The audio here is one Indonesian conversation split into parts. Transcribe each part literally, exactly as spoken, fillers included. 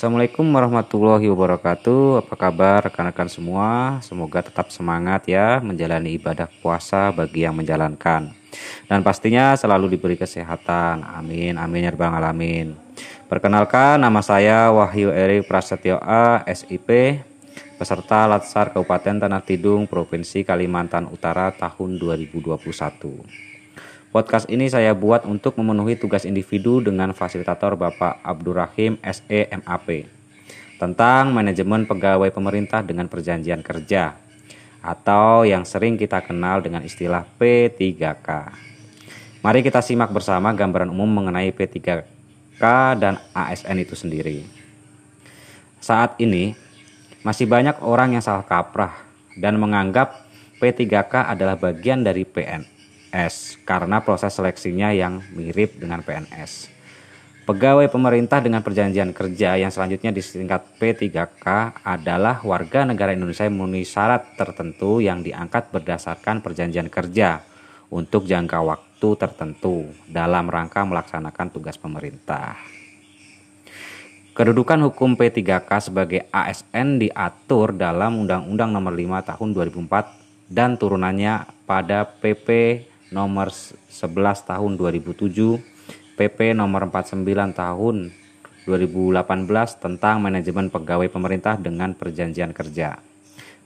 Assalamualaikum warahmatullahi wabarakatuh. Apa kabar rekan-rekan semua? Semoga tetap semangat ya menjalani ibadah puasa bagi yang menjalankan. Dan pastinya selalu diberi kesehatan. Amin, amin ya rabbal alamin. Perkenalkan, nama saya Wahyu Eri Prasetyo A, S I P, peserta Latsar Kabupaten Tanah Tidung, Provinsi Kalimantan Utara tahun dua ribu dua puluh satu. Podcast ini saya buat untuk memenuhi tugas individu dengan fasilitator Bapak Abdurrahim S E M A P tentang manajemen pegawai pemerintah dengan perjanjian kerja atau yang sering kita kenal dengan istilah P tiga K. Mari kita simak bersama gambaran umum mengenai P tiga K dan A S N itu sendiri. Saat ini masih banyak orang yang salah kaprah dan menganggap P tiga K adalah bagian dari P N S karena proses seleksinya yang mirip dengan P N S. Pegawai pemerintah dengan perjanjian kerja yang selanjutnya disingkat P tiga K adalah warga negara Indonesia yang memenuhi syarat tertentu yang diangkat berdasarkan perjanjian kerja untuk jangka waktu tertentu dalam rangka melaksanakan tugas pemerintah. Kedudukan hukum P tiga K sebagai A S N diatur dalam Undang-Undang nomor lima tahun dua ribu empat dan turunannya pada P P nomor sebelas tahun dua ribu tujuh, P P nomor empat puluh sembilan tahun dua ribu delapan belas tentang manajemen pegawai pemerintah dengan perjanjian kerja,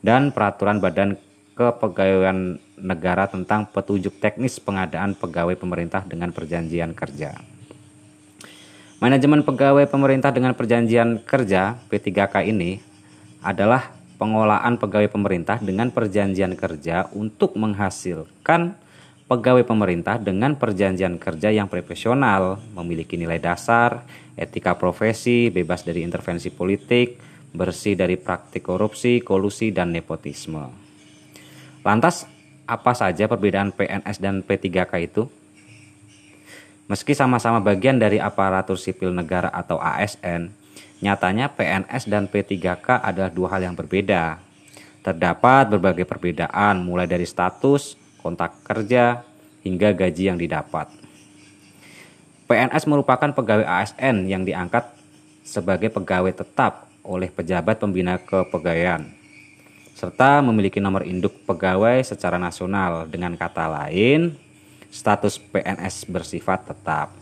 dan Peraturan Badan Kepegawaian Negara tentang petunjuk teknis pengadaan pegawai pemerintah dengan perjanjian kerja. Manajemen pegawai pemerintah dengan perjanjian kerja P tiga K ini adalah pengolahan pegawai pemerintah dengan perjanjian kerja untuk menghasilkan pegawai pemerintah dengan perjanjian kerja yang profesional, memiliki nilai dasar, etika profesi, bebas dari intervensi politik, bersih dari praktik korupsi, kolusi, dan nepotisme. Lantas, apa saja perbedaan P N S dan P tiga K itu? Meski sama-sama bagian dari aparatur sipil negara atau A S N, nyatanya P N S dan P tiga K adalah dua hal yang berbeda. Terdapat berbagai perbedaan mulai dari status, kontrak kerja, hingga gaji yang didapat. P N S merupakan pegawai A S N yang diangkat sebagai pegawai tetap oleh pejabat pembina kepegawaian, serta memiliki nomor induk pegawai secara nasional. Dengan kata lain, status P N S bersifat tetap.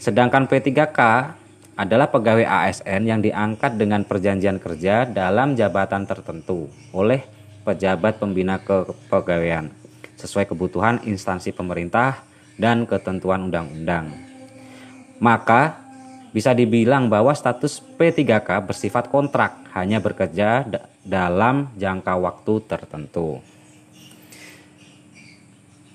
Sedangkan P tiga K adalah pegawai A S N yang diangkat dengan perjanjian kerja dalam jabatan tertentu oleh pejabat pembina kepegawaian sesuai kebutuhan instansi pemerintah dan ketentuan undang-undang. Maka bisa dibilang bahwa status P tiga K bersifat kontrak, hanya bekerja da- dalam jangka waktu tertentu.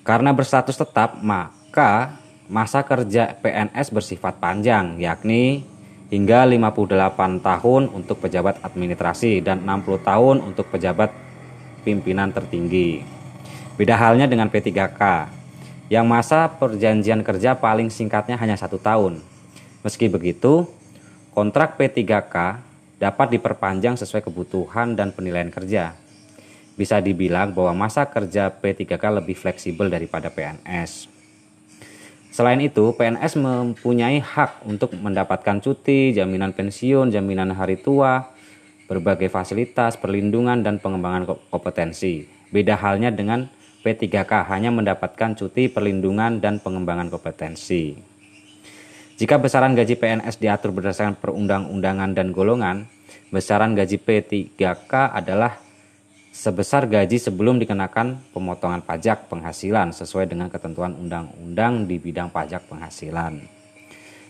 Karena berstatus tetap, maka masa kerja P N S bersifat panjang, yakni hingga lima puluh delapan tahun untuk pejabat administrasi dan enam puluh tahun untuk pejabat pimpinan tertinggi. Beda halnya dengan P tiga K, yang masa perjanjian kerja paling singkatnya hanya satu tahun. Meski begitu, kontrak P tiga K dapat diperpanjang sesuai kebutuhan dan penilaian kerja. Bisa dibilang bahwa masa kerja P tiga K lebih fleksibel daripada P N S. Selain itu, P N S mempunyai hak untuk mendapatkan cuti, jaminan pensiun, jaminan hari tua, berbagai fasilitas, perlindungan, dan pengembangan kompetensi. Beda halnya dengan P tiga K, hanya mendapatkan cuti, perlindungan, dan pengembangan kompetensi. Jika besaran gaji P N S diatur berdasarkan perundang-undangan dan golongan, besaran gaji P tiga K adalah sebesar gaji sebelum dikenakan pemotongan pajak penghasilan sesuai dengan ketentuan undang-undang di bidang pajak penghasilan.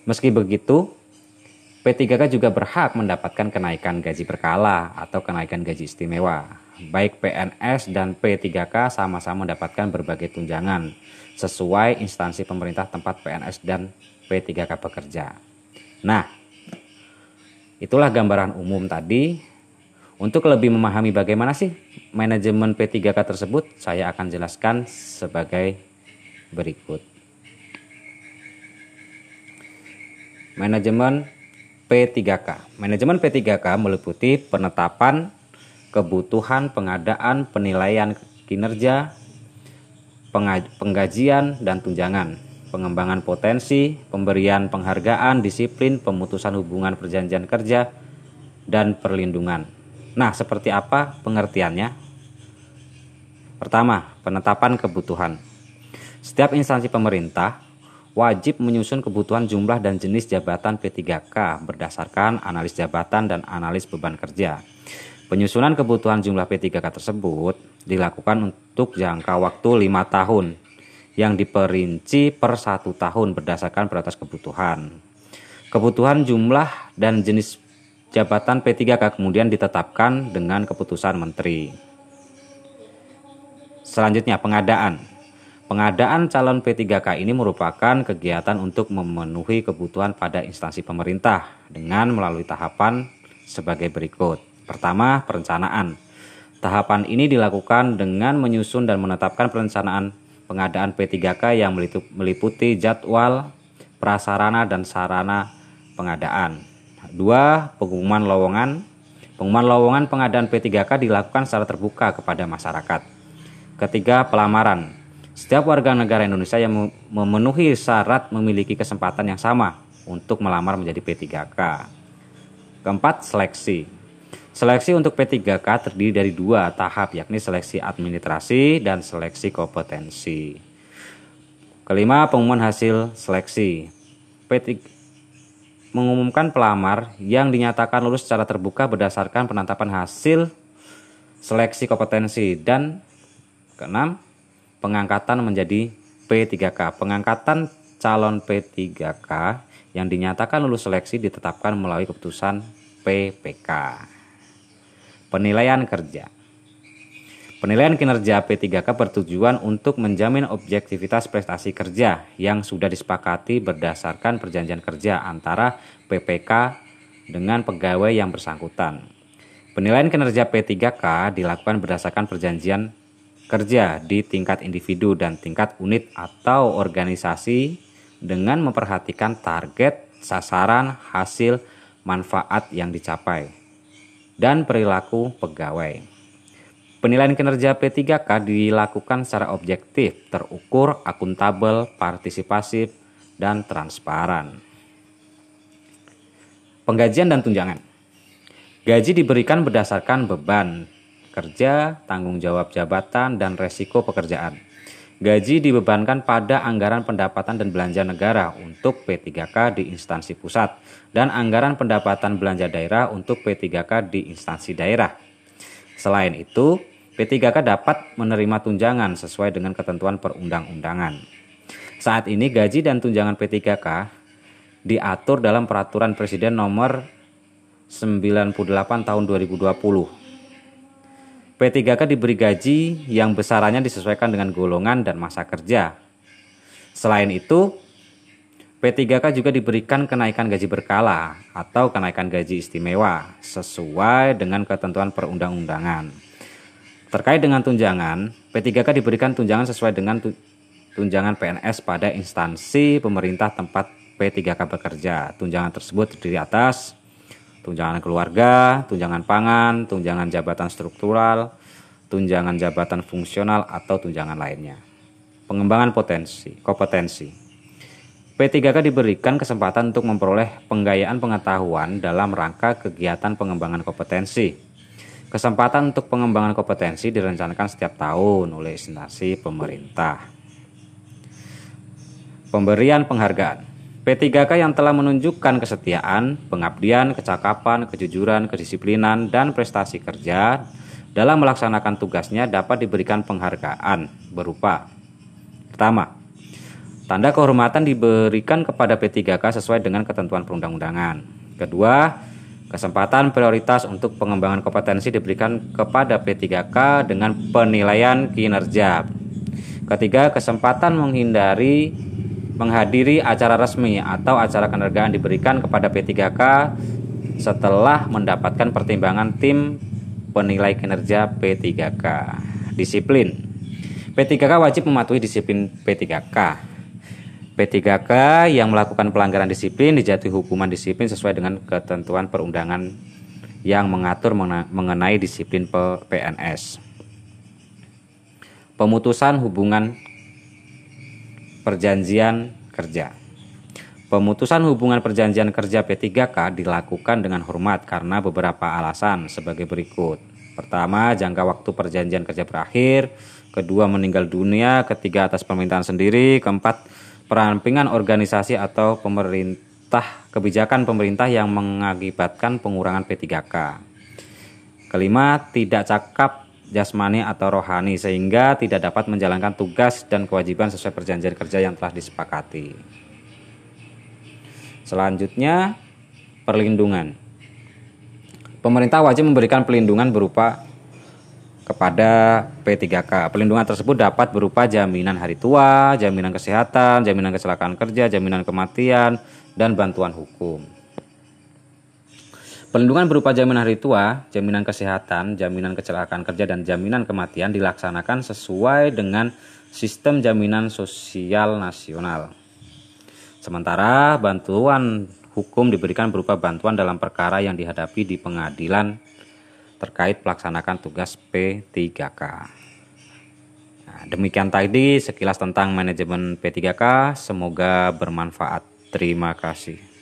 Meski begitu, P tiga K juga berhak mendapatkan kenaikan gaji berkala atau kenaikan gaji istimewa. Baik P N S dan P tiga K sama-sama mendapatkan berbagai tunjangan sesuai instansi pemerintah tempat P N S dan P tiga K bekerja. Nah, itulah gambaran umum tadi. Untuk lebih memahami bagaimana sih manajemen P tiga K tersebut, saya akan jelaskan sebagai berikut. Manajemen P tiga K. Manajemen P tiga K meliputi penetapan kebutuhan, pengadaan, penilaian kinerja, pengaj- penggajian, dan tunjangan. pengembangan potensi, pemberian penghargaan, disiplin, pemutusan hubungan perjanjian kerja, dan perlindungan. Nah, seperti apa pengertiannya? Pertama, penetapan kebutuhan. Setiap instansi pemerintah wajib menyusun kebutuhan jumlah dan jenis jabatan P tiga K berdasarkan analis jabatan dan analis beban kerja. Penyusunan kebutuhan jumlah P tiga K tersebut dilakukan untuk jangka waktu lima tahun yang diperinci per satu tahun berdasarkan prioritas kebutuhan. Kebutuhan jumlah dan jenis jabatan P tiga K kemudian ditetapkan dengan keputusan menteri. Selanjutnya, pengadaan. Pengadaan calon P tiga K ini merupakan kegiatan untuk memenuhi kebutuhan pada instansi pemerintah dengan melalui tahapan sebagai berikut. Pertama, perencanaan. Tahapan ini dilakukan dengan menyusun dan menetapkan perencanaan pengadaan P tiga K yang meliputi jadwal, prasarana, dan sarana pengadaan. Dua, pengumuman lowongan. Pengumuman lowongan pengadaan P tiga K dilakukan secara terbuka kepada masyarakat. Ketiga, pelamaran. Setiap warga negara Indonesia yang memenuhi syarat memiliki kesempatan yang sama untuk melamar menjadi P tiga K. Keempat, seleksi. Seleksi untuk P tiga K terdiri dari dua tahap, yakni seleksi administrasi dan seleksi kompetensi. Kelima, pengumuman hasil seleksi. P tiga K mengumumkan pelamar yang dinyatakan lulus secara terbuka berdasarkan penetapan hasil seleksi kompetensi. Dan keenam, pengangkatan menjadi P tiga K. Pengangkatan calon P tiga K yang dinyatakan lulus seleksi ditetapkan melalui keputusan P P K. Penilaian kerja. Penilaian kinerja P tiga K bertujuan untuk menjamin objektivitas prestasi kerja yang sudah disepakati berdasarkan perjanjian kerja antara P P K dengan pegawai yang bersangkutan. Penilaian kinerja P tiga K dilakukan berdasarkan perjanjian kerja di tingkat individu dan tingkat unit atau organisasi dengan memperhatikan target, sasaran, hasil, manfaat yang dicapai, dan perilaku pegawai. Penilaian kinerja P tiga K dilakukan secara objektif, terukur, akuntabel, partisipatif, dan transparan. Penggajian dan tunjangan. Gaji diberikan berdasarkan beban kerja, tanggung jawab jabatan, dan resiko pekerjaan. Gaji dibebankan pada anggaran pendapatan dan belanja negara untuk P tiga K di instansi pusat dan anggaran pendapatan belanja daerah untuk P tiga K di instansi daerah. Selain itu, P tiga K dapat menerima tunjangan sesuai dengan ketentuan perundang-undangan. Saat ini gaji dan tunjangan P tiga K diatur dalam Peraturan Presiden Nomor sembilan puluh delapan Tahun dua ribu dua puluh. P tiga K diberi gaji yang besarannya disesuaikan dengan golongan dan masa kerja. Selain itu, P tiga K juga diberikan kenaikan gaji berkala atau kenaikan gaji istimewa sesuai dengan ketentuan perundang-undangan. Terkait dengan tunjangan, P tiga K diberikan tunjangan sesuai dengan tunjangan P N S pada instansi pemerintah tempat P tiga K bekerja. Tunjangan tersebut terdiri atas: tunjangan keluarga, tunjangan pangan, tunjangan jabatan struktural, tunjangan jabatan fungsional, atau tunjangan lainnya. Pengembangan potensi, kompetensi. P tiga K diberikan kesempatan untuk memperoleh penggayaan pengetahuan dalam rangka kegiatan pengembangan kompetensi. Kesempatan untuk pengembangan kompetensi direncanakan setiap tahun oleh instansi pemerintah. Pemberian penghargaan. P tiga K yang telah menunjukkan kesetiaan, pengabdian, kecakapan, kejujuran, kedisiplinan, dan prestasi kerja dalam melaksanakan tugasnya dapat diberikan penghargaan berupa: pertama, tanda kehormatan diberikan kepada P tiga K sesuai dengan ketentuan perundang-undangan. Kedua, kesempatan prioritas untuk pengembangan kompetensi diberikan kepada P tiga K dengan penilaian kinerja. Ketiga, kesempatan menghindari menghadiri acara resmi atau acara kenergaan diberikan kepada P tiga K setelah mendapatkan pertimbangan tim penilai kinerja P tiga K. Disiplin. P tiga K wajib mematuhi disiplin P tiga K. P tiga K yang melakukan pelanggaran disiplin dijatuhi hukuman disiplin sesuai dengan ketentuan perundangan yang mengatur mengenai disiplin P N S. Pemutusan hubungan Perjanjian kerja. Pemutusan hubungan perjanjian kerja P tiga K dilakukan dengan hormat karena beberapa alasan sebagai berikut. Pertama, jangka waktu perjanjian kerja berakhir. Kedua, meninggal dunia. Ketiga, atas permintaan sendiri. Keempat, perampingan organisasi atau pemerintah kebijakan pemerintah yang mengakibatkan pengurangan P tiga K. Kelima, tidak cakap jasmani atau rohani sehingga tidak dapat menjalankan tugas dan kewajiban sesuai perjanjian kerja yang telah disepakati. Selanjutnya, perlindungan. Pemerintah wajib memberikan perlindungan berupa kepada P tiga K. Perlindungan tersebut dapat berupa jaminan hari tua, jaminan kesehatan, jaminan kecelakaan kerja, jaminan kematian, dan bantuan hukum. Perlindungan berupa jaminan hari tua, jaminan kesehatan, jaminan kecelakaan kerja, dan jaminan kematian dilaksanakan sesuai dengan sistem jaminan sosial nasional. Sementara bantuan hukum diberikan berupa bantuan dalam perkara yang dihadapi di pengadilan terkait pelaksanaan tugas P tiga K. Nah, demikian tadi sekilas tentang manajemen P tiga K, semoga bermanfaat. Terima kasih.